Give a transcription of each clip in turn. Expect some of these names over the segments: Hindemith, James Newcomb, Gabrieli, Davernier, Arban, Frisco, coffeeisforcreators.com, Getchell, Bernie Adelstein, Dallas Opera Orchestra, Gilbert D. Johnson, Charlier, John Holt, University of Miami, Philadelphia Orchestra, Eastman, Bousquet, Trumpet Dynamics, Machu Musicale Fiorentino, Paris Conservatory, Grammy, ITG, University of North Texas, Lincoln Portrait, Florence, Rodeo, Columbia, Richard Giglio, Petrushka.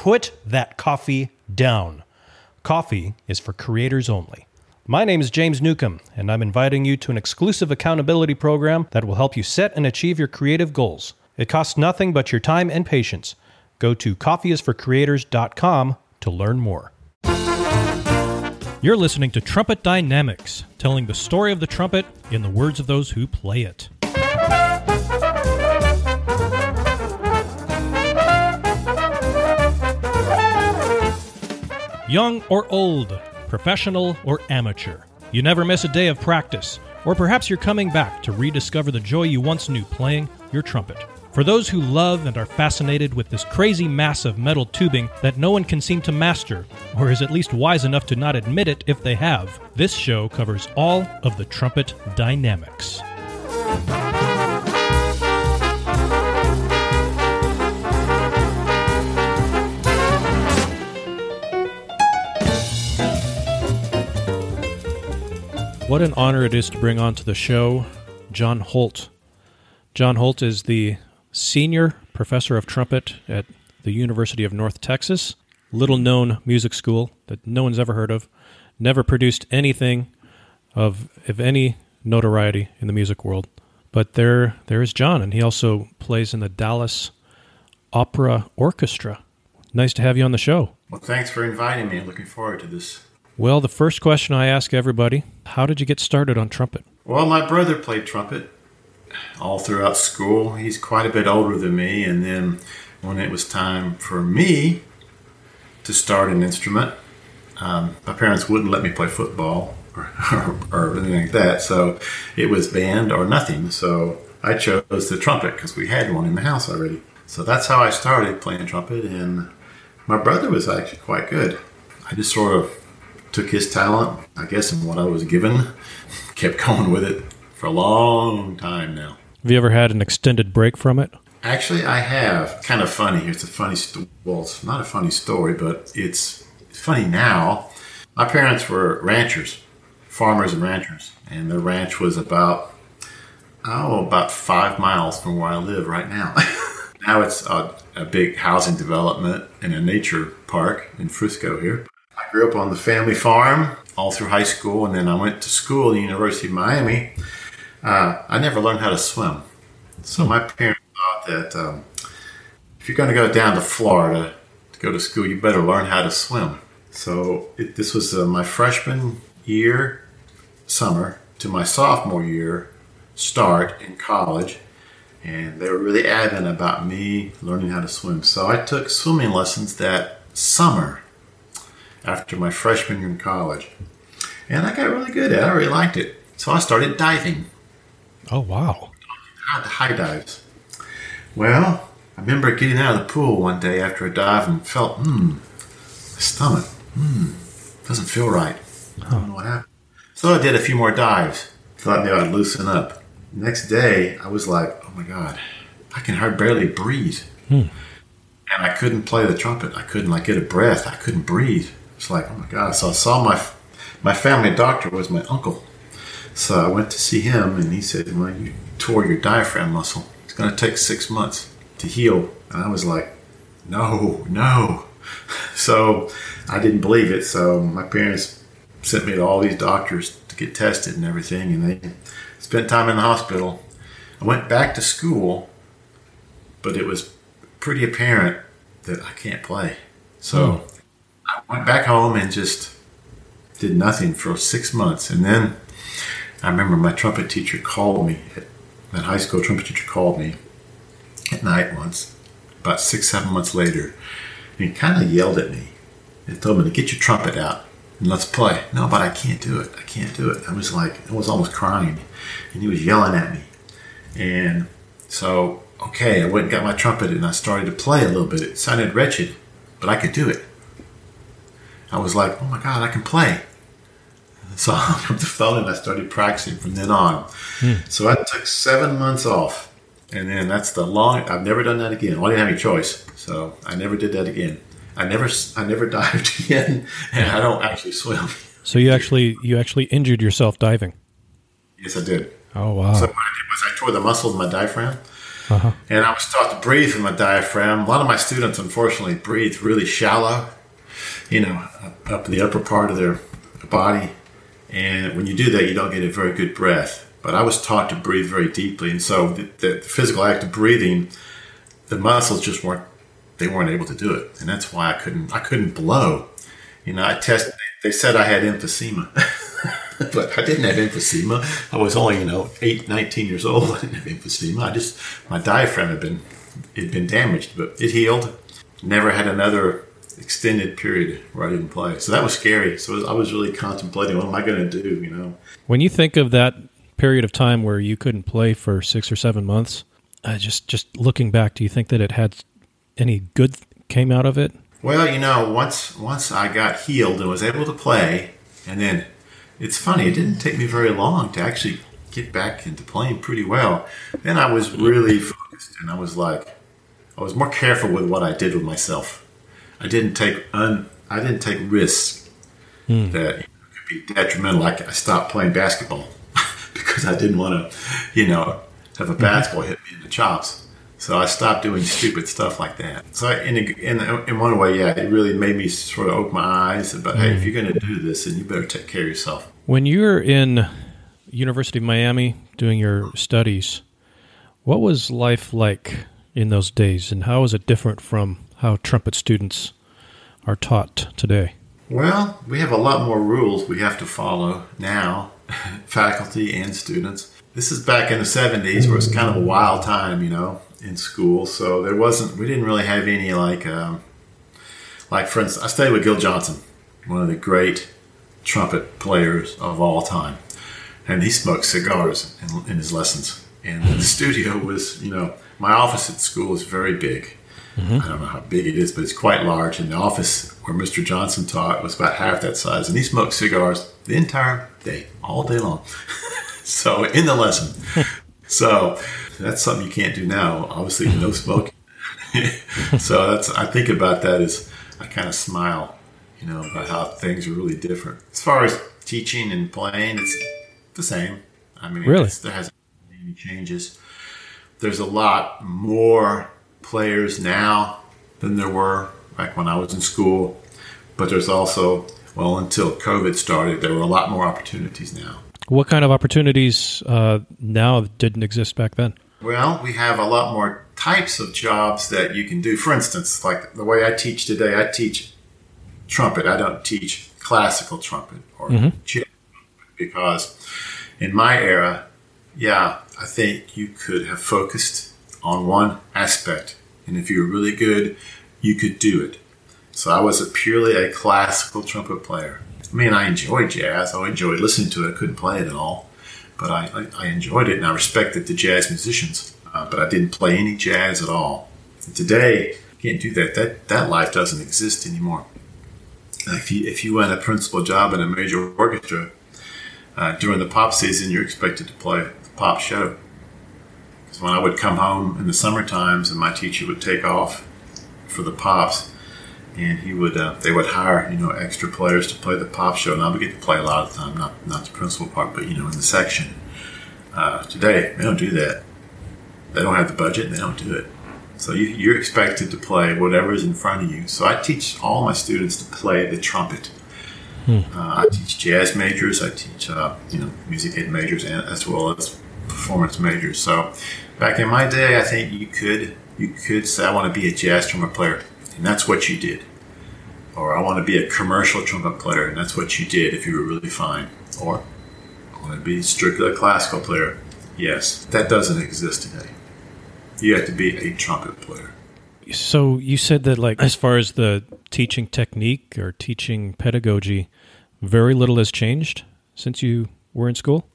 Put that coffee down. Coffee is for creators only. My name is James Newcomb, and I'm inviting you to an exclusive accountability program that will help you set and achieve your creative goals. It costs nothing but your time and patience. Go to coffeeisforcreators.com to learn more. You're listening to Trumpet Dynamics, telling the story of the trumpet in the words of those who play it. Young or old, professional or amateur, you never miss a day of practice, or perhaps you're coming back to rediscover the joy you once knew playing your trumpet. For those who love and are fascinated with this crazy mass of metal tubing that no one can seem to master, or is at least wise enough to not admit it if they have, this show covers all of the trumpet dynamics. What an honor it is to bring onto the show John Holt. John Holt is the Senior Professor of Trumpet at the University of North Texas, little-known music school that no one's ever heard of, never produced anything of any notoriety in the music world. But there is John, and he also plays in the Dallas Opera Orchestra. Nice to have you on the show. Well, thanks for inviting me. I'm looking forward to this. Well, the first question I ask everybody, how did you get started on trumpet? Well, my brother played trumpet all throughout school. He's quite a bit older than me, and then when it was time for me to start an instrument, my parents wouldn't let me play football or anything like that, so it was band or nothing. So I chose the trumpet because we had one in the house already. So that's how I started playing trumpet, and my brother was actually quite good. I just sort of took his talent, I guess, and what I was given, kept going with it for a long time now. Have you ever had an extended break from it? Actually, I have. Kind of funny. It's a funny story. Well, it's not a funny story, but it's funny now. My parents were ranchers, farmers and ranchers, and the ranch was about 5 miles from where I live right now. Now it's a big housing development and a nature park in Frisco here. I grew up on the family farm all through high school, and then I went to school at the University of Miami. I never learned how to swim. So my parents thought that if you're going to go down to Florida to go to school, you better learn how to swim. So this was my freshman year summer to my sophomore year start in college. And they were really adamant about me learning how to swim. So I took swimming lessons that summer after my freshman year in college. And I got really good at it. I really liked it. So I started diving. Oh, wow. High dives. Well, I remember getting out of the pool one day after a dive and felt, my stomach, doesn't feel right. I don't know what happened. So I did a few more dives. Thought maybe I'd loosen up. Next day, I was like, oh my God, I can barely breathe. And I couldn't play the trumpet. I couldn't get a breath. I couldn't breathe. It's like, oh my God. So I saw my family doctor was my uncle. So I went to see him, and he said, well, you tore your diaphragm muscle. It's going to take 6 months to heal. And I was like, no. So I didn't believe it. So my parents sent me to all these doctors to get tested and everything, and they spent time in the hospital. I went back to school, but it was pretty apparent that I can't play. So I went back home and just did nothing for 6 months. And then I remember my trumpet teacher called me. My high school trumpet teacher called me at night once, about 6-7 months later, and he kind of yelled at me and told me to get your trumpet out and let's play. No, but I can't do it. I can't do it. I was like, I was almost crying, and he was yelling at me. And so, okay, I went and got my trumpet, and I started to play a little bit. It sounded wretched, but I could do it. I was like, oh my God, I can play. So I hung up the phone and I started practicing from then on. So I took 7 months off. And then that's I've never done that again. Well, I didn't have any choice. So I never did that again. I never dived again, and I don't actually swim. So you actually injured yourself diving? Yes, I did. Oh, wow. So what I did was I tore the muscle in my diaphragm. Uh-huh. And I was taught to breathe with my diaphragm. A lot of my students, unfortunately, breathe really shallow, you know, up in the upper part of their body. And when you do that, you don't get a very good breath. But I was taught to breathe very deeply. And so the physical act of breathing, the muscles just weren't able to do it. And that's why I couldn't blow. You know, they said I had emphysema. But I didn't have emphysema. I was only, 19 years old. I didn't have emphysema. My diaphragm had been damaged, but it healed. Never had another extended period where I didn't play. So that was scary. So I was really contemplating, what am I going to do, When you think of that period of time where you couldn't play for 6 or 7 months, just looking back, do you think that it had any good came out of it? Well, once I got healed and was able to play, and then... It's funny, it didn't take me very long to actually get back into playing pretty well. Then I was really focused, and I was more careful with what I did with myself. I didn't take risks that could be detrimental. Like I stopped playing basketball because I didn't want to, have a basketball hit me in the chops. So I stopped doing stupid stuff like that. So in one way, yeah, it really made me sort of open my eyes about, hey, if you're going to do this, then you better take care of yourself. When you were in University of Miami doing your studies, what was life like in those days, and how is it different from how trumpet students are taught today? Well, we have a lot more rules we have to follow now, faculty and students. This is back in the 70s, where it's kind of a wild time, in school, so we didn't really have any like for instance, I studied with Gil Johnson, one of the great trumpet players of all time, and he smoked cigars in his lessons, and the studio was, my office at school is very big. I don't know how big it is, but it's quite large, and the office where Mr. Johnson taught was about half that size, and he smoked cigars the entire day, all day long. So in the lesson. So that's something you can't do now. Obviously, no smoking. So I think about that as I kind of smile, about how things are really different. As far as teaching and playing, it's the same. I mean, really? There hasn't been any changes. There's a lot more players now than there were back when I was in school. But there's also, until COVID started, there were a lot more opportunities now. What kind of opportunities now didn't exist back then? Well, we have a lot more types of jobs that you can do. For instance, like the way I teach today, I teach trumpet. I don't teach classical trumpet or jazz, because in my era, I think you could have focused on one aspect. And if you were really good, you could do it. So I was purely a classical trumpet player. I mean, I enjoyed jazz. I enjoyed listening to it. I couldn't play it at all. But I enjoyed it, and I respected the jazz musicians. But I didn't play any jazz at all. And today, you can't do that. That life doesn't exist anymore. If you went a principal job in a major orchestra, during the pop season, you're expected to play the pop show. Because when I would come home in the summer times, and my teacher would take off for the pops, and he would, they would hire, extra players to play the pop show, and I would get to play a lot of the time, not the principal part, but in the section. Today, they don't do that. They don't have the budget, and they don't do it. So you're expected to play whatever is in front of you. So I teach all my students to play the trumpet. I teach jazz majors. I teach music ed majors, and as well as performance majors. So back in my day, I think you could say, I want to be a jazz trumpet player. And that's what you did. Or I want to be a commercial trumpet player, and that's what you did if you were really fine. Or I want to be strictly a classical player. Yes, that doesn't exist today. You have to be a trumpet player. So you said that, like, as far as the teaching technique or teaching pedagogy, very little has changed since you were in school?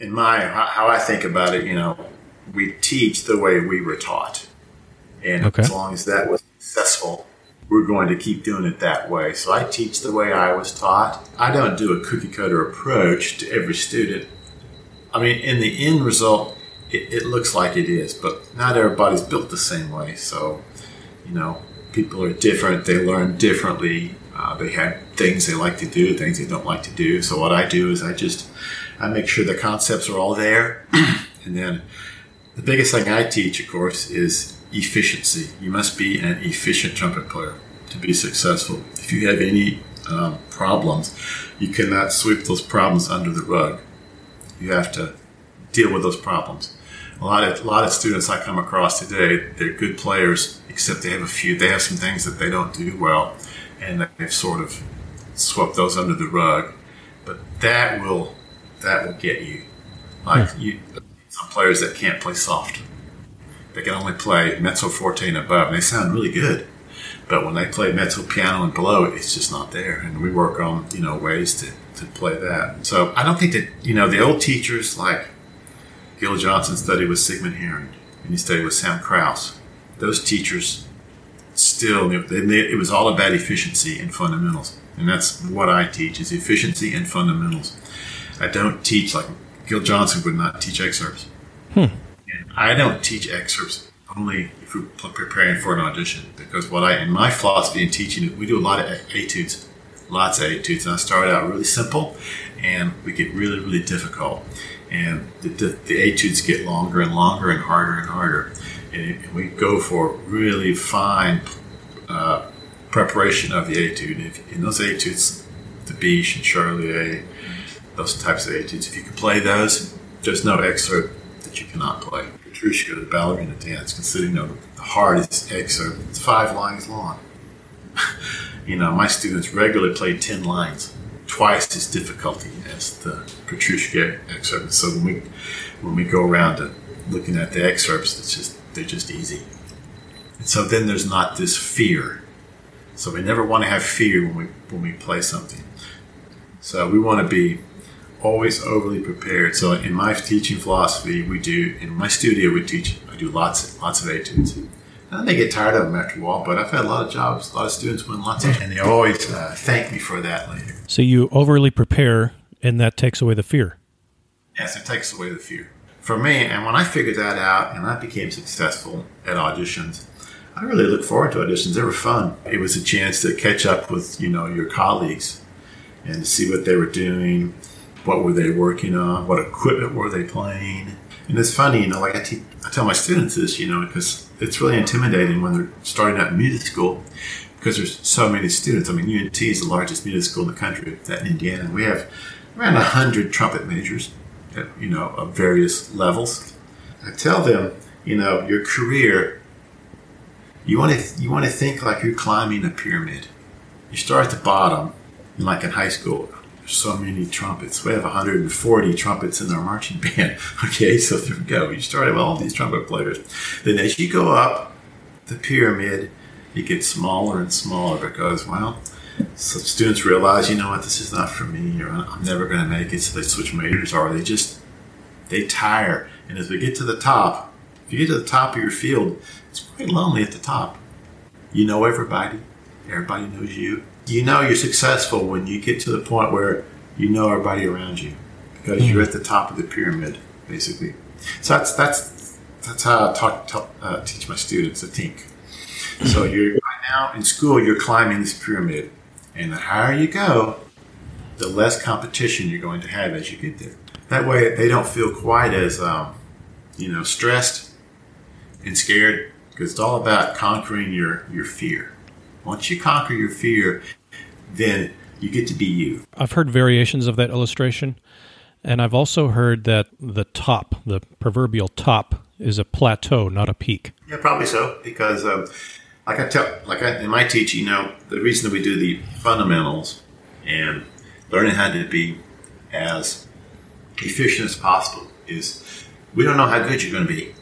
In how I think about it, we teach the way we were taught. And as long as that was successful, we're going to keep doing it that way. So I teach the way I was taught. I don't do a cookie-cutter approach to every student. I mean, in the end result, it looks like it is, but not everybody's built the same way. So, people are different. They learn differently. They have things they like to do, things they don't like to do. So what I do is I make sure the concepts are all there, and then The biggest thing I teach, of course, is efficiency. You must be an efficient trumpet player to be successful. If you have any problems, you cannot sweep those problems under the rug. You have to deal with those problems. A lot of students I come across today, they're good players, except they have some things that they don't do well, and they've sort of swept those under the rug. But that will get you. Like some players that can't play soft. They can only play mezzo forte and above, and they sound really good. But when they play mezzo piano and below, it's just not there. And we work on, ways to play that. So I don't think that, the old teachers like Gil Johnson studied with Sigmund Heron, and he studied with Sam Krauss. Those teachers still, it was all about efficiency and fundamentals. And that's what I teach, is efficiency and fundamentals. I don't teach, like Gil Johnson would not teach excerpts. And I don't teach excerpts only if we're preparing for an audition, because in my philosophy in teaching, we do a lot of etudes, lots of etudes. And I start out really simple, and we get really, really difficult. And the etudes get longer and longer and harder and harder. And we go for really fine preparation of the etude. And those etudes, the Biche and Charlier, those types of etudes, if you can play those, there's no excerpt that you cannot play. Petrushka, the ballerina dance, considering the hardest excerpt, it's 5 lines long. My students regularly play 10 lines. Twice as difficulty as the Petrushka excerpt. So when we go around to looking at the excerpts, they're just easy. And so then there's not this fear. So we never want to have fear when we play something. So we want to be always overly prepared. So in my teaching philosophy, I do lots of etudes. And they get tired of them after a while, but I've had a lot of jobs, a lot of students win lots of, and they always thank me for that later. So you overly prepare, and that takes away the fear. Yes, it takes away the fear. For me, and when I figured that out, and I became successful at auditions, I really looked forward to auditions. They were fun. It was a chance to catch up with, your colleagues and see what they were doing, what were they working on, what equipment were they playing. And it's funny, like I tell my students this, because it's really intimidating when they're starting out in music school because there's so many students. I mean, UNT is the largest music school in the country, that in Indiana. And we have around 100 trumpet majors, of various levels. I tell them, your career, you want to think like you're climbing a pyramid. You start at the bottom, and like in high school, so many trumpets. We have 140 trumpets in our marching band. Okay, so there we go. You started with all these trumpet players. Then as you go up the pyramid, it gets smaller and smaller because, some students realize, this is not for me, or I'm never going to make it, so they switch majors, or they tire. And as we get to the top, if you get to the top of your field, it's quite lonely at the top. You know everybody. Everybody knows you. You're successful when you get to the point where you know everybody around you because you're at the top of the pyramid, basically. So that's how I teach my students, I think. So you're right now in school, you're climbing this pyramid. And the higher you go, the less competition you're going to have as you get there. That way they don't feel quite as, stressed and scared because it's all about conquering your fear. Once you conquer your fear, then you get to be you. I've heard variations of that illustration, and I've also heard that the top, the proverbial top, is a plateau, not a peak. Yeah, probably so, because in my teaching, the reason that we do the fundamentals and learning how to be as efficient as possible is we don't know how good you're going to be.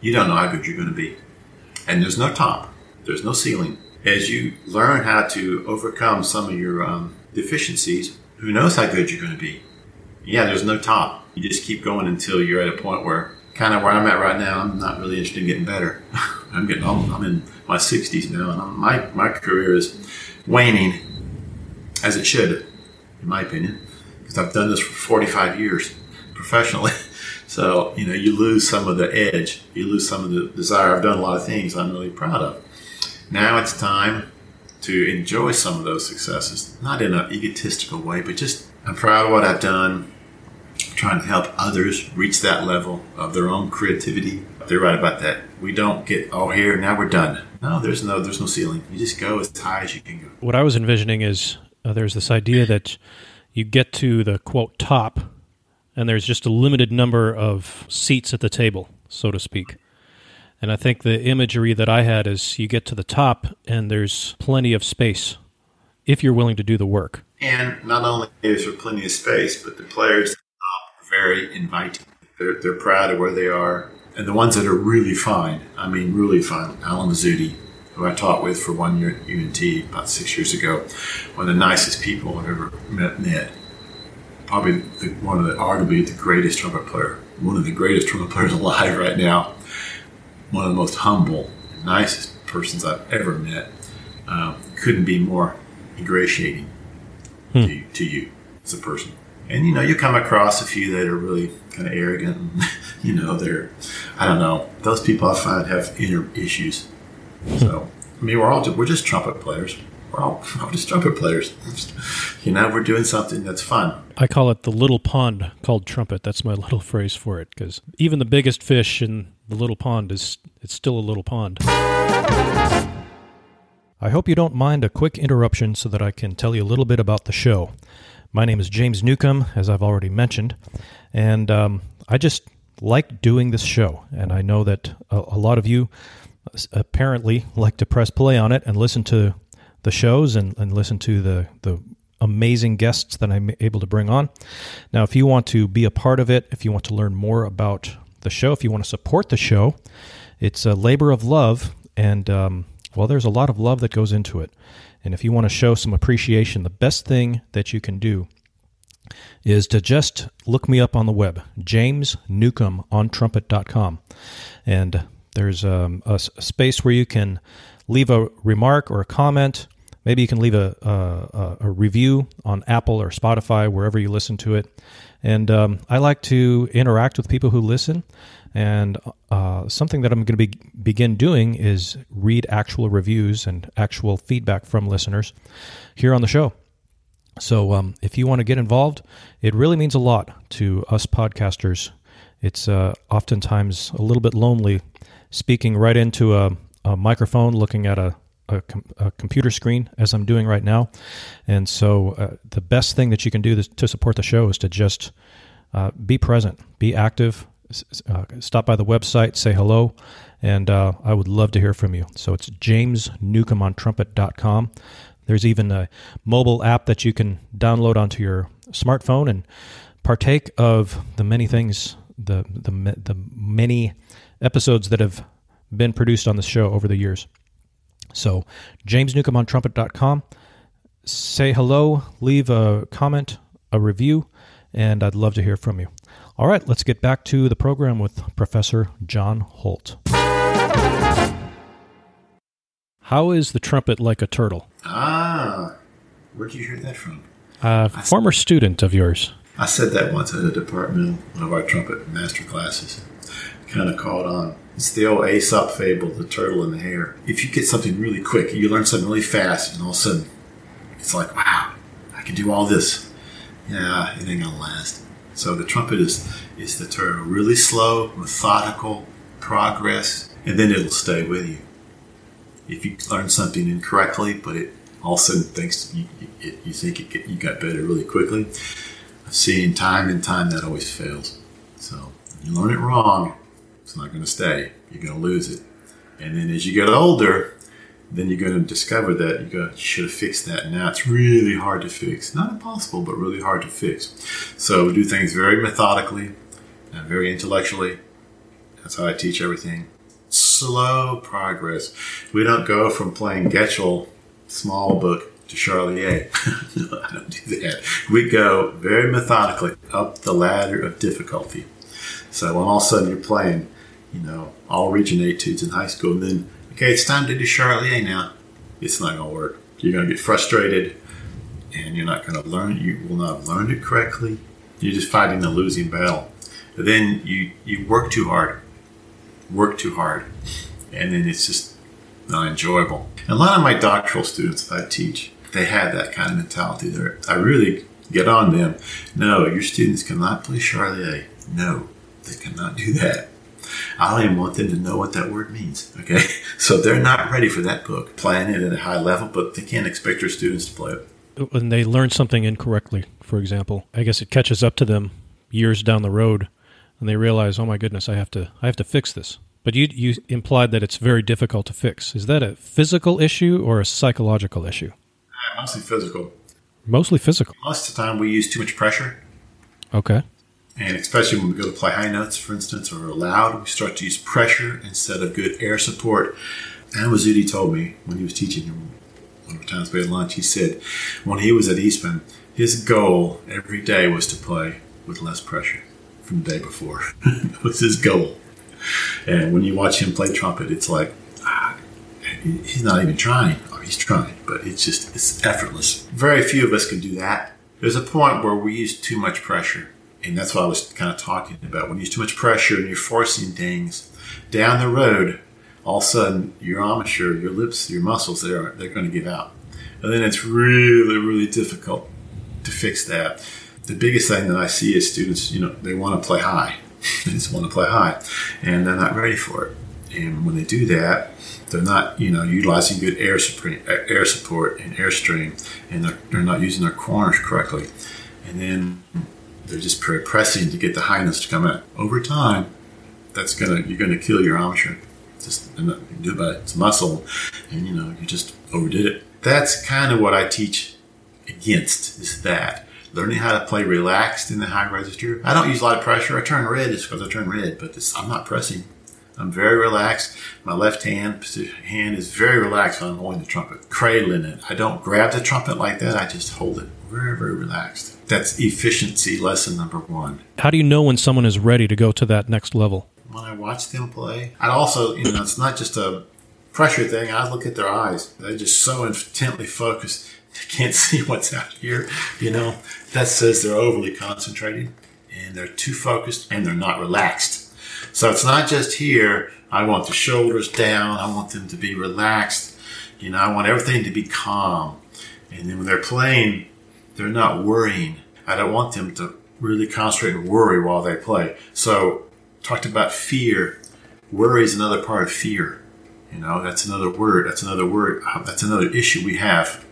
You don't know how good you're going to be. And there's no top. There's no ceiling. As you learn how to overcome some of your deficiencies, who knows how good you're going to be? Yeah, there's no top. You just keep going until you're at a point where, kind of where I'm at right now, I'm not really interested in getting better. I'm in my 60s now, and my career is waning, as it should, in my opinion, because I've done this for 45 years professionally. So, you lose some of the edge. You lose some of the desire. I've done a lot of things I'm really proud of. Now it's time to enjoy some of those successes, not in an egotistical way, but just I'm proud of what I've done, I'm trying to help others reach that level of their own creativity They're right about that. We don't get, oh, here, now we're done. No, there's no ceiling. You just go as high as you can go. What I was envisioning is there's this idea that you get to the, quote, top, and there's just a limited number of seats at the table, so to speak. And I think the imagery that I had is you get to the top, and there's plenty of space if you're willing to do the work. And not only is there plenty of space, but the players at the top are very inviting. They're proud of where they are. And the ones that are really fine, Alain Mazzutti, who I taught with for 1 year at UNT about 6 years ago, one of the nicest people I've ever met. Probably arguably the greatest trumpet player, one of the greatest trumpet players alive right now. One of the most humble, nicest persons I've ever met. Couldn't be more ingratiating to you as a person. And, you come across a few that are really kind of arrogant. And, those people I find have inner issues. So, we're just trumpet players. We're all just trumpet players. We're doing something that's fun. I call it the little pond called trumpet. That's my little phrase for it, because even the biggest fish in the little pond it's still a little pond. I hope you don't mind a quick interruption so that I can tell you a little bit about the show. My name is James Newcomb, as I've already mentioned, and I just like doing this show, and I know that a lot of you apparently like to press play on it and listen to the shows and listen to the amazing guests that I'm able to bring on. Now, if you want to be a part of it, if you want to learn more about the show, if you want to support the show, it's a labor of love, and there's a lot of love that goes into it. And if you want to show some appreciation, the best thing that you can do is to just look me up on the web, James Newcomb on trumpet.com. And there's a space where you can leave a remark or a comment. Maybe you can leave a review on Apple or Spotify, wherever you listen to it. And I like to interact with people who listen. And something that I'm going to begin doing is read actual reviews and actual feedback from listeners here on the show. So if you want to get involved, it really means a lot to us podcasters. It's oftentimes a little bit lonely speaking right into a microphone, looking at a computer screen, as I'm doing right now. And so the best thing that you can do to support the show is to just be present, be active, stop by the website, say hello, and I would love to hear from you. So it's jamesnewcombontrumpet.com. There's even a mobile app that you can download onto your smartphone and partake of the many things, the many episodes that have been produced on the show over the years. So, jamesnewcombontrumpet.com. Say hello, leave a comment, a review, and I'd love to hear from you. All right, let's get back to the program with Professor John Holt. How is the trumpet like a turtle? Ah, where did you hear that from? Former student of yours. I said that once at a department, one of our trumpet master classes. Kind of caught on. It's the old Aesop fable, the turtle and the hare. If you get something really quick, you learn something really fast, and all of a sudden, it's like, wow, I can do all this. Yeah, it ain't gonna last. So the trumpet is the turtle. Really slow, methodical progress, and then it'll stay with you. If you learn something incorrectly, but it all of a sudden thinks you think you got better really quickly, I've seen time and time that always fails. So if you learn it wrong, it's not going to stay. You're going to lose it. And then as you get older, then you're going to discover that you should have fixed that. Now it's really hard to fix. Not impossible, but really hard to fix. So we do things very methodically and very intellectually. That's how I teach everything. Slow progress. We don't go from playing Getchell, small book, to Charlier. No, I don't do that. We go very methodically up the ladder of difficulty. So when all of a sudden you're playing, all region etudes in high school, and then, okay, it's time to do Charlier now. It's not going to work. You're going to get frustrated, and you're not going to learn. You will not have learned it correctly. You're just fighting a losing battle. But then you work too hard, and then it's just not enjoyable. And a lot of my doctoral students that I teach, they have that kind of mentality there. I really get on them. No, your students cannot play Charlier. No, they cannot do that. I don't even want them to know what that word means, okay? So they're not ready for that book, playing it at a high level, but they can't expect your students to play it. When they learn something incorrectly, for example, I guess it catches up to them years down the road, and they realize, oh my goodness, I have to fix this. But you implied that it's very difficult to fix. Is that a physical issue or a psychological issue? Mostly physical. Mostly physical. Most of the time we use too much pressure. Okay. And especially when we go to play high notes, for instance, or loud, we start to use pressure instead of good air support. And Mazzutti told me when he was teaching him one of the times we had lunch, he said when he was at Eastman, his goal every day was to play with less pressure from the day before. That was his goal. And when you watch him play trumpet, it's like, he's not even trying. Or he's trying, but it's effortless. Very few of us can do that. There's a point where we use too much pressure. And that's what I was kind of talking about. When you use too much pressure and you're forcing things down the road, all of a sudden your armature, your lips, your muscles, they're going to give out. And then it's really, really difficult to fix that. The biggest thing that I see is students, they want to play high. They just want to play high, and they're not ready for it. And when they do that, they're not, utilizing good air support and airstream, and they're not using their corners correctly. And then they're just pressing to get the highness to come out. Over time, you're going to kill your armature. Just do it by its muscle, and you just overdid it. That's kind of what I teach against, is that. Learning how to play relaxed in the high register. I don't use a lot of pressure. I turn red just because I turn red, but I'm not pressing. I'm very relaxed. My left hand is very relaxed when I'm holding the trumpet, cradling it. I don't grab the trumpet like that. I just hold it very, very relaxed. That's efficiency lesson number one. How do you know when someone is ready to go to that next level? When I watch them play, I also, it's not just a pressure thing. I look at their eyes. They're just so intently focused. They can't see what's out here, That says they're overly concentrated, and they're too focused, and they're not relaxed. So it's not just here. I want the shoulders down. I want them to be relaxed. I want everything to be calm. And then when they're playing, they're not worrying. I don't want them to really concentrate and worry while they play. So talked about fear. Worry is another part of fear. That's another word. That's another issue we have.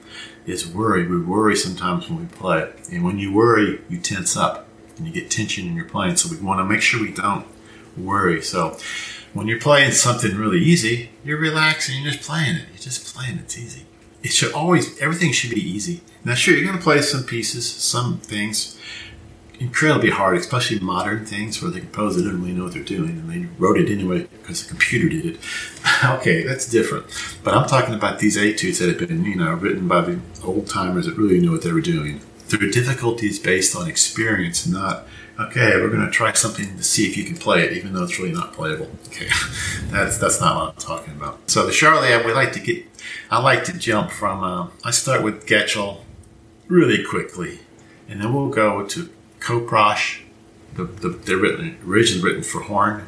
Is worry. We worry sometimes when we play. And when you worry, you tense up and you get tension in your playing. So we want to make sure we don't worry. So when you're playing something really easy, you're relaxing, you're just playing it. It's easy. It should always, everything should be easy. Now, sure, you're going to play some pieces, some things incredibly hard, especially modern things where the composer didn't really know what they're doing and they wrote it anyway because the computer did it. Okay, that's different. But I'm talking about these etudes that have been, written by the old timers that really knew what they were doing. There are difficulties based on experience, not, okay, we're going to try something to see if you can play it, even though it's really not playable. Okay, that's not what I'm talking about. So the Charlier, I like to jump from, I start with Getchell really quickly, and then we'll go to Koprosh. They're originally written for horn,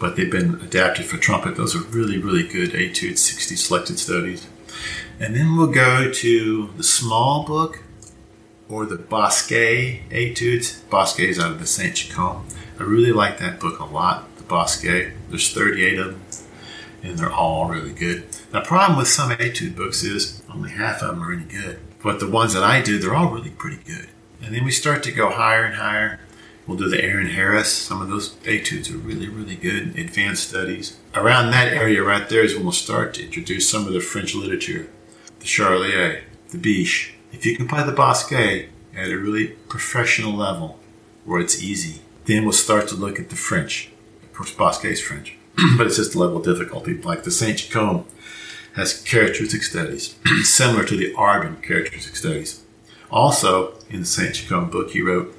but they've been adapted for trumpet. Those are really, really good etudes, 60 selected studies. And then we'll go to the small book or the Bousquet etudes. Bousquet is out of the Saint-Chacombe. I really like that book a lot, the Bousquet. There's 38 of them, and they're all really good. The problem with some etude books is only half of them are any good. But the ones that I do, they're all really pretty good. And then we start to go higher and higher. We'll do the Aaron Harris. Some of those etudes are really, really good, advanced studies. Around that area right there is when we'll start to introduce some of the French literature, the Charlier, the Biche. If you can play the Bousquet at a really professional level where it's easy, then we'll start to look at the French. Of course, Bousquet is French, but it's just a level of difficulty. Like the Saint-Chacombe has characteristic studies similar to the Arban characteristic studies. Also, in the Saint-Chacombe book, he wrote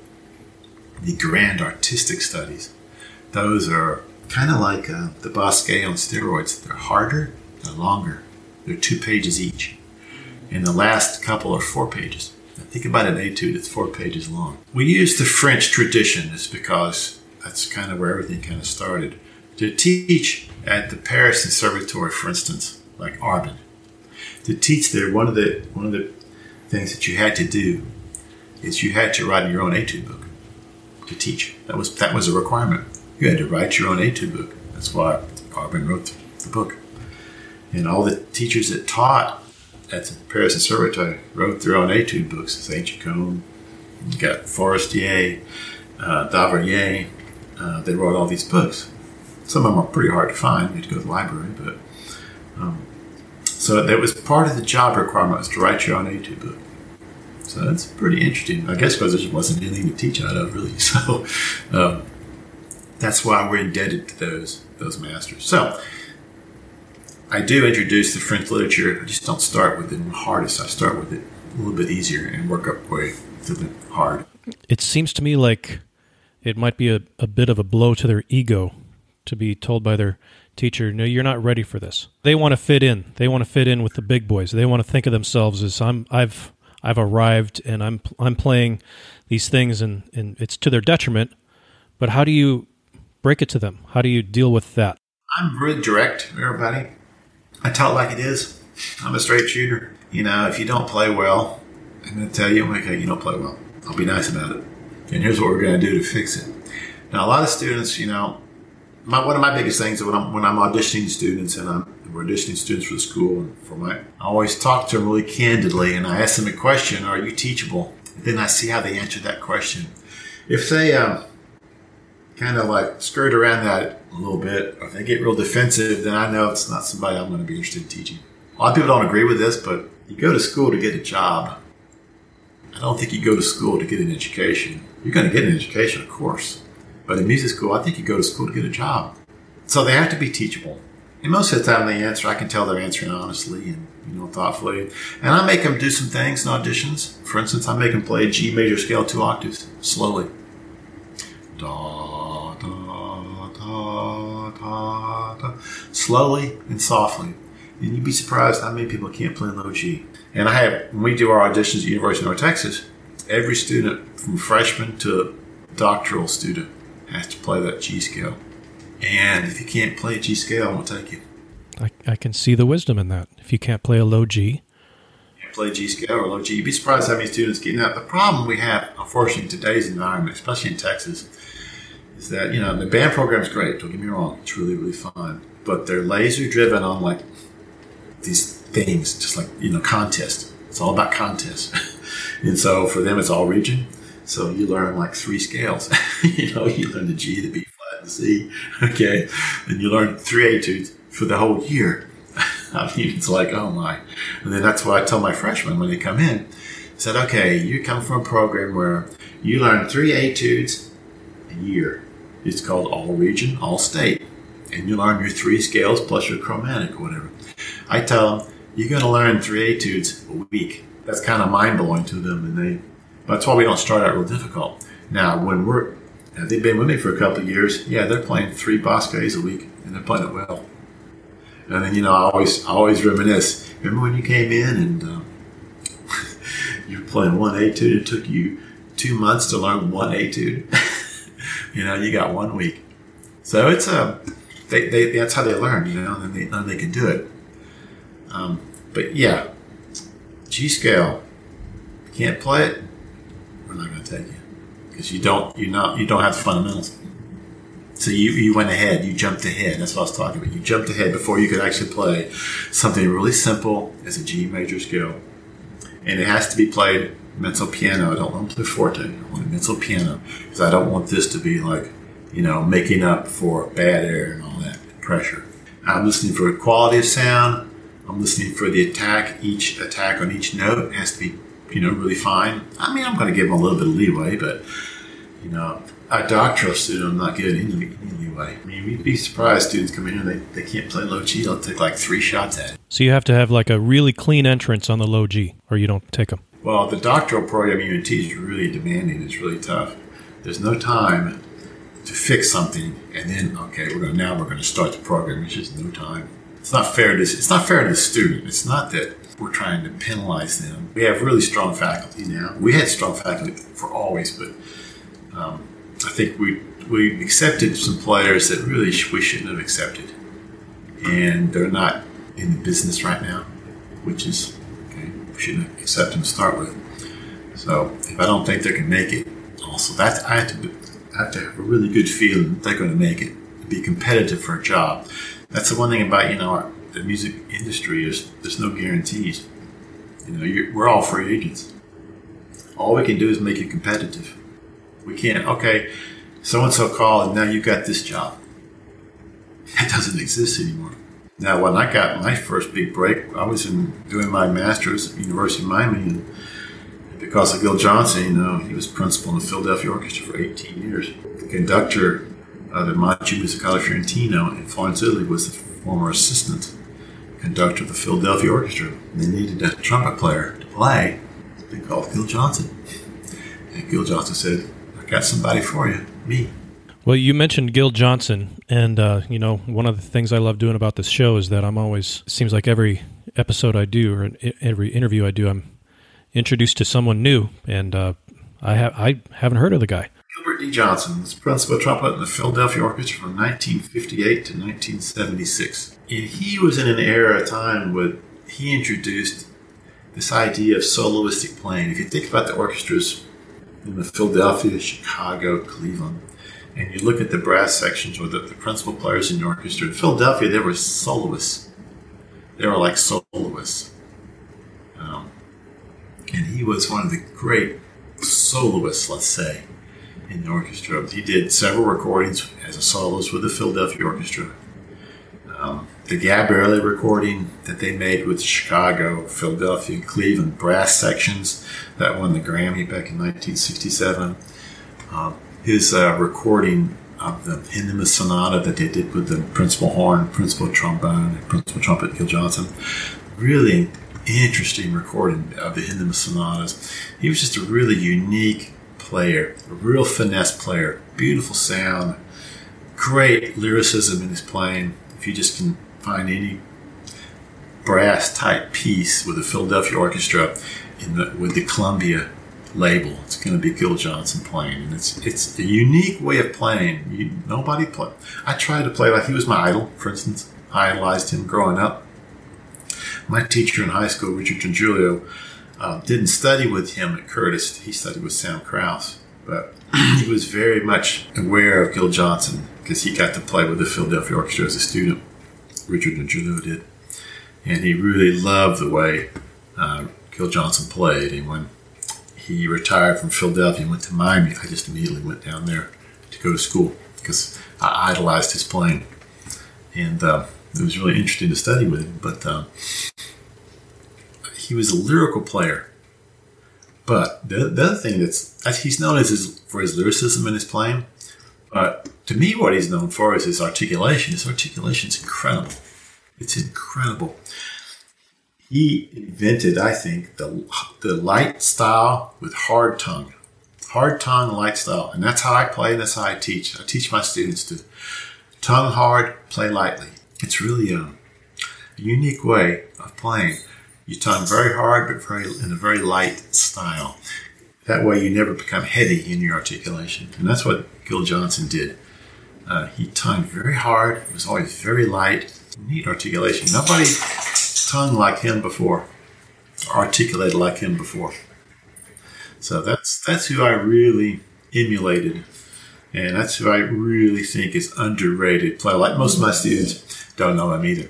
the grand artistic studies. Those are kind of like the Bousquet on steroids. They're harder, they're longer. They're 2 pages each. And the last couple are 4 pages. Now, think about an etude that's 4 pages long. We use the French tradition just because that's kind of where everything kind of started. To teach at the Paris Conservatory, for instance, like Arban. To teach there, one of the things that you had to do is you had to write your own etude book to teach. That was a requirement. You had to write your own etude book. That's why Arban wrote the book. And all the teachers that taught at the Paris Conservatory wrote their own etude books. Saint-Chacombe, you got Forestier, Davernier. They wrote all these books. Some of them are pretty hard to find. You had to go to the library, but so that was part of the job requirement, was to write your own etude book. So that's pretty interesting, I guess, because there just wasn't anything to teach out of, really. So that's why we're indebted to those masters. So I do introduce the French literature. I just don't start with the hardest. I start with it a little bit easier and work up way to the hard. It seems to me like it might be a bit of a blow to their ego to be told by their teacher, no, you're not ready for this. They want to fit in. They want to fit in with the big boys. They want to think of themselves as I've arrived and I'm playing these things, and it's to their detriment. But how do you break it to them? How do you deal with that? I'm really direct, everybody. I tell it like it is. I'm a straight shooter. You know, if you don't play well, I'm going to tell you, okay, you don't play well. I'll be nice about it. And here's what we're going to do to fix it. Now, a lot of students, you know, one of my biggest things is when I'm auditioning students we're auditioning students for the school and for I always talk to them really candidly, and I ask them a question: are you teachable? And then I see how they answer that question. If they kind of like skirt around that a little bit, or if they get real defensive, then I know it's not somebody I'm going to be interested in teaching. A lot of people don't agree with this, but you go to school to get a job. I don't think you go to school to get an education. You're going to get an education, of course, but in music school, I think you go to school to get a job. So they have to be teachable. And most of the time they answer, I can tell they're answering honestly and, you know, thoughtfully. And I make them do some things in auditions. For instance, I make them play G major scale 2 octaves slowly. Da, da, da, da, da. Slowly and softly. And you'd be surprised how many people can't play low G. And when we do our auditions at University of North Texas, every student from freshman to doctoral student has to play that G scale. And if you can't play a G scale, I won't take you. I can see the wisdom in that. If you can't play a low G. You can't play a G scale or a low G. You'd be surprised how many students get that. The problem we have, unfortunately, in today's environment, especially in Texas, is that, you know, the band program is great. Don't get me wrong. It's really, really fun. But they're laser-driven on, like, these things, just like, you know, contest. It's all about contest. And so for them, it's all region. So you learn, like, 3 scales. You know, you learn the G, the B, C, okay, and you learn 3 etudes for the whole year. I mean, it's like, oh my. And then that's why I tell my freshmen when they come in, I said, okay, you come from a program where you learn 3 etudes a year. It's called all region, all state. And you learn your 3 scales plus your chromatic or whatever. I tell them, you're going to learn 3 etudes a week. That's kind of mind-blowing to them. That's why we don't start out real difficult. Now, they've been with me for a couple of years. Yeah, they're playing 3 Bousquets a week, and they're playing it well. And then, you know, I always reminisce. Remember when you came in and you were playing 1 etude? It took you 2 months to learn 1 etude. You know, you got 1 week. So it's that's how they learn, you know, and then they can do it. But yeah, G scale, can't play it, we're not going to take you. Because you don't have the fundamentals. So you went ahead, you jumped ahead. That's what I was talking about. You jumped ahead before you could actually play something really simple as a G major scale. And it has to be played mezzo piano. I don't want to play forte. I want a mezzo piano. Because I don't want this to be like, you know, making up for bad air and all that pressure. I'm listening for quality of sound. I'm listening for the attack. Each attack on each note has to be, you know, really fine. I mean, I'm going to give them a little bit of leeway, but, you know, a doctoral student, I'm not giving any leeway. I mean, we'd be surprised students come in here, they can't play low G. They'll take like 3 shots at it. So you have to have like a really clean entrance on the low G, or you don't take them. Well, the doctoral program you teach is really demanding. It's really tough. There's no time to fix something, and then, okay, we're going to start the program. It's just no time. It's not fair to the student. It's not that we're trying to penalize them. We have really strong faculty now. We had strong faculty for always, but I think we accepted some players that really we shouldn't have accepted. And they're not in the business right now, which is, okay, we shouldn't accept them to start with. So if I don't think they can make it, also, I have to have a really good feeling that they're going to make it. be competitive for a job. That's the one thing about, you know, the music industry is there's no guarantees. You know, we're all free agents. All we can do is make it competitive. We can't, okay, so-and-so called and now you got this job. That doesn't exist anymore. Now, when I got my first big break, I was doing my master's at the University of Miami, and because of Gil Johnson, you know, he was principal in the Philadelphia Orchestra for 18 years. The conductor of the Machu Musicale Fiorentino in Florence, Italy, was the former assistant conductor of the Philadelphia Orchestra. And they needed a trumpet player to play. They called Gil Johnson. And Gil Johnson said, I got somebody for you, me. Well, you mentioned Gil Johnson, and, you know, one of the things I love doing about this show is that I'm always, it seems like every episode I do or every interview I do, I'm introduced to someone new, and I haven't heard of the guy. Gilbert D. Johnson was principal trumpet in the Philadelphia Orchestra from 1958 to 1976. And he was in an era, a time when he introduced this idea of soloistic playing. If you think about the orchestras in the Philadelphia, Chicago, Cleveland, and you look at the brass sections or the principal players in the orchestra, in Philadelphia, they were soloists. They were like soloists. And he was one of the great soloists, let's say, in the orchestra. He did several recordings as a soloist with the Philadelphia Orchestra. The Gabrieli recording that they made with Chicago, Philadelphia, and Cleveland brass sections that won the Grammy back in 1967. His recording of the Hindemith Sonata that they did with the principal horn, principal trombone, and principal trumpet, Gil Johnson, really interesting recording of the Hindemith Sonatas. He was just a really unique player, a real finesse player, beautiful sound, great lyricism in his playing. If you just can find any brass-type piece with the Philadelphia Orchestra with the Columbia label, it's going to be Gil Johnson playing. And it's a unique way of playing. Nobody played. I tried to play like he was my idol, for instance. I idolized him growing up. My teacher in high school, Richard Giglio, didn't study with him at Curtis. He studied with Sam Krauss. But he was very much aware of Gil Johnson because he got to play with the Philadelphia Orchestra as a student. Richard Giglio did. And he really loved the way Gil Johnson played. And when he retired from Philadelphia and went to Miami, I just immediately went down there to go to school because I idolized his playing. And it was really interesting to study with him, but he was a lyrical player. But the other thing that he's known for his lyricism and his playing, but to me what he's known for is his articulation. His articulation is incredible. It's incredible. He invented, I think, the light style with hard tongue. Hard tongue, light style. And that's how I play, and that's how I teach. I teach my students to tongue hard, play lightly. It's really a unique way of playing. You tongue very hard, but in a very light style. That way you never become heavy in your articulation. And that's what Gil Johnson did. He tongued very hard. It was always very light. Neat articulation. Nobody tongued like him before, articulated like him before. So that's who I really emulated. And that's who I really think is underrated player. Like most of my students don't know him either.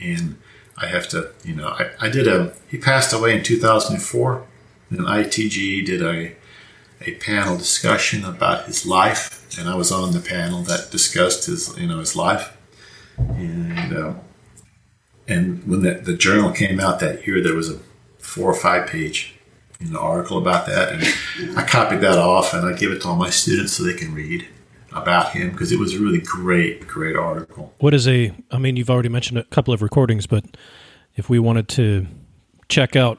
And I have to, you know, he passed away in 2004. And ITG did a panel discussion about his life. And I was on the panel that discussed his life. And when the journal came out that year, there was a 4 or 5 page an article about that, and I copied that off and I give it to all my students so they can read about him because it was a really great article. What is you've already mentioned a couple of recordings, but if we wanted to check out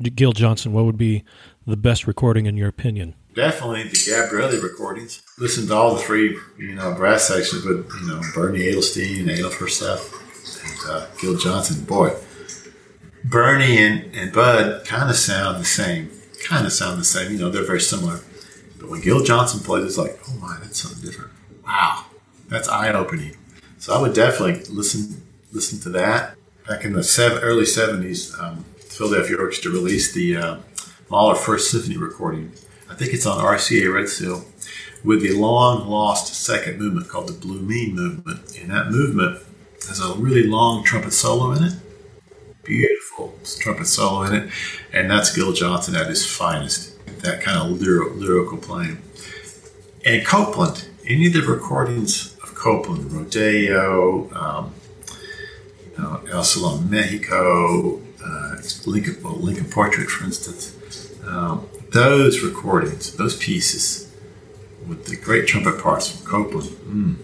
Gil Johnson, what would be the best recording in your opinion? Definitely the Gabrieli recordings. Listen to all the three, brass sections with, Bernie Adelstein, Adolf Hirschseth, and Gil Johnson. Boy, Bernie and Bud kind of sound the same. They're very similar. But when Gil Johnson plays, it's like, oh my, that's something different. Wow, that's eye-opening. So I would definitely listen to that. Back in the early 70s, Philadelphia Orchestra released the Mahler First Symphony recording. I I think it's on RCA Red Seal, with the long-lost second movement called the Blue Mean Movement. And that movement has a really long trumpet solo in it, beautiful trumpet solo in it, and that's Gil Johnson at his finest, that kind of lyrical playing. And Copland, any of the recordings of Copland, Rodeo, El Salon Mexico, Lincoln Portrait, for instance, those recordings, those pieces with the great trumpet parts from Copland,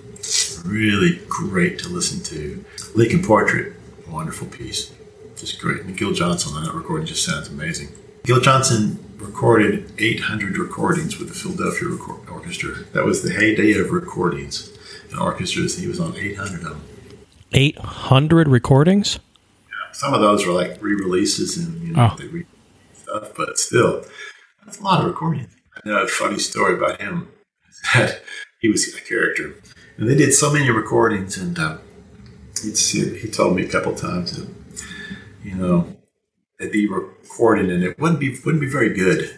really great to listen to. Lincoln Portrait, wonderful piece, just great. And Gil Johnson on that recording just sounds amazing. Gil Johnson recorded 800 recordings with the Philadelphia Orchestra. That was the heyday of recordings and orchestras. He was on 800 of them. 800 recordings? Yeah, some of those were like re-releases and they stuff, but still, that's a lot of recordings. I know a funny story about him that he was a character, and they did so many recordings, and he told me a couple times that they'd be recorded and it wouldn't be very good.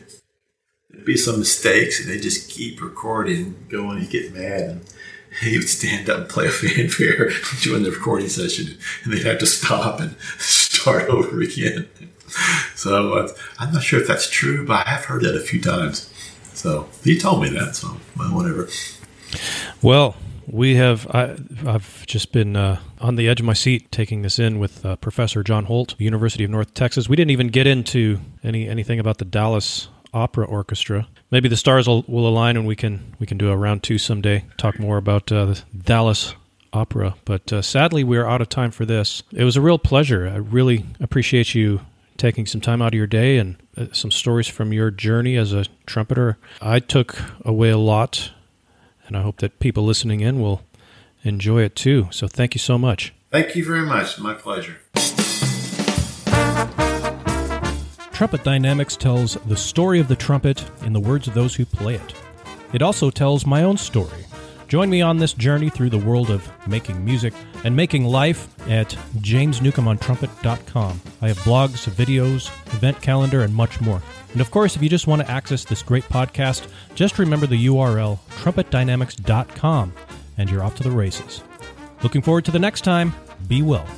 There'd be some mistakes, and they just keep recording, going and get mad. And he would stand up and play a fanfare during the recording session, and they'd have to stop and start over again. So I'm not sure if that's true, but I have heard that a few times. So he told me that, so well, whatever. Well, I've just been on the edge of my seat taking this in with Professor John Holt, University of North Texas. We didn't even get into anything about the Dallas Opera Orchestra. Maybe the stars will align, and we can do a round two someday, talk more about the Dallas Opera. But sadly, we're out of time for this. It was a real pleasure. I really appreciate you taking some time out of your day and some stories from your journey as a trumpeter. I took away a lot, and I hope that people listening in will enjoy it too. So thank you so much. Thank you very much. My pleasure. Trumpet Dynamics tells the story of the trumpet in the words of those who play it. It also tells my own story. Join me on this journey through the world of making music and making life at jamesnewcombontrumpet.com. I have blogs, videos, event calendar, and much more. And of course, if you just want to access this great podcast, just remember the URL, trumpetdynamics.com, and you're off to the races. Looking forward to the next time. Be well.